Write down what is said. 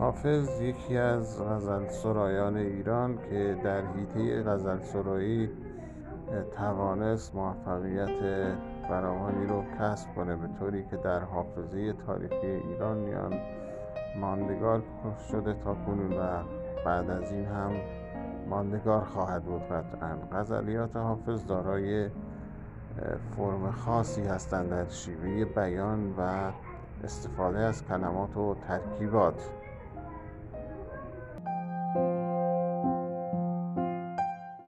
حافظ یکی از غزلسرایان ایران که در حیطه غزلسرایی توانست موفقیت فراوانی رو کسب کنه، به طوری که در حافظه تاریخی ایرانیان ماندگار شده تا کنون و بعد از این هم ماندگار خواهد بود. قطعاً غزلیات حافظ دارای فرم خاصی هستند در شیوه بیان و استفاده از کلمات و ترکیبات.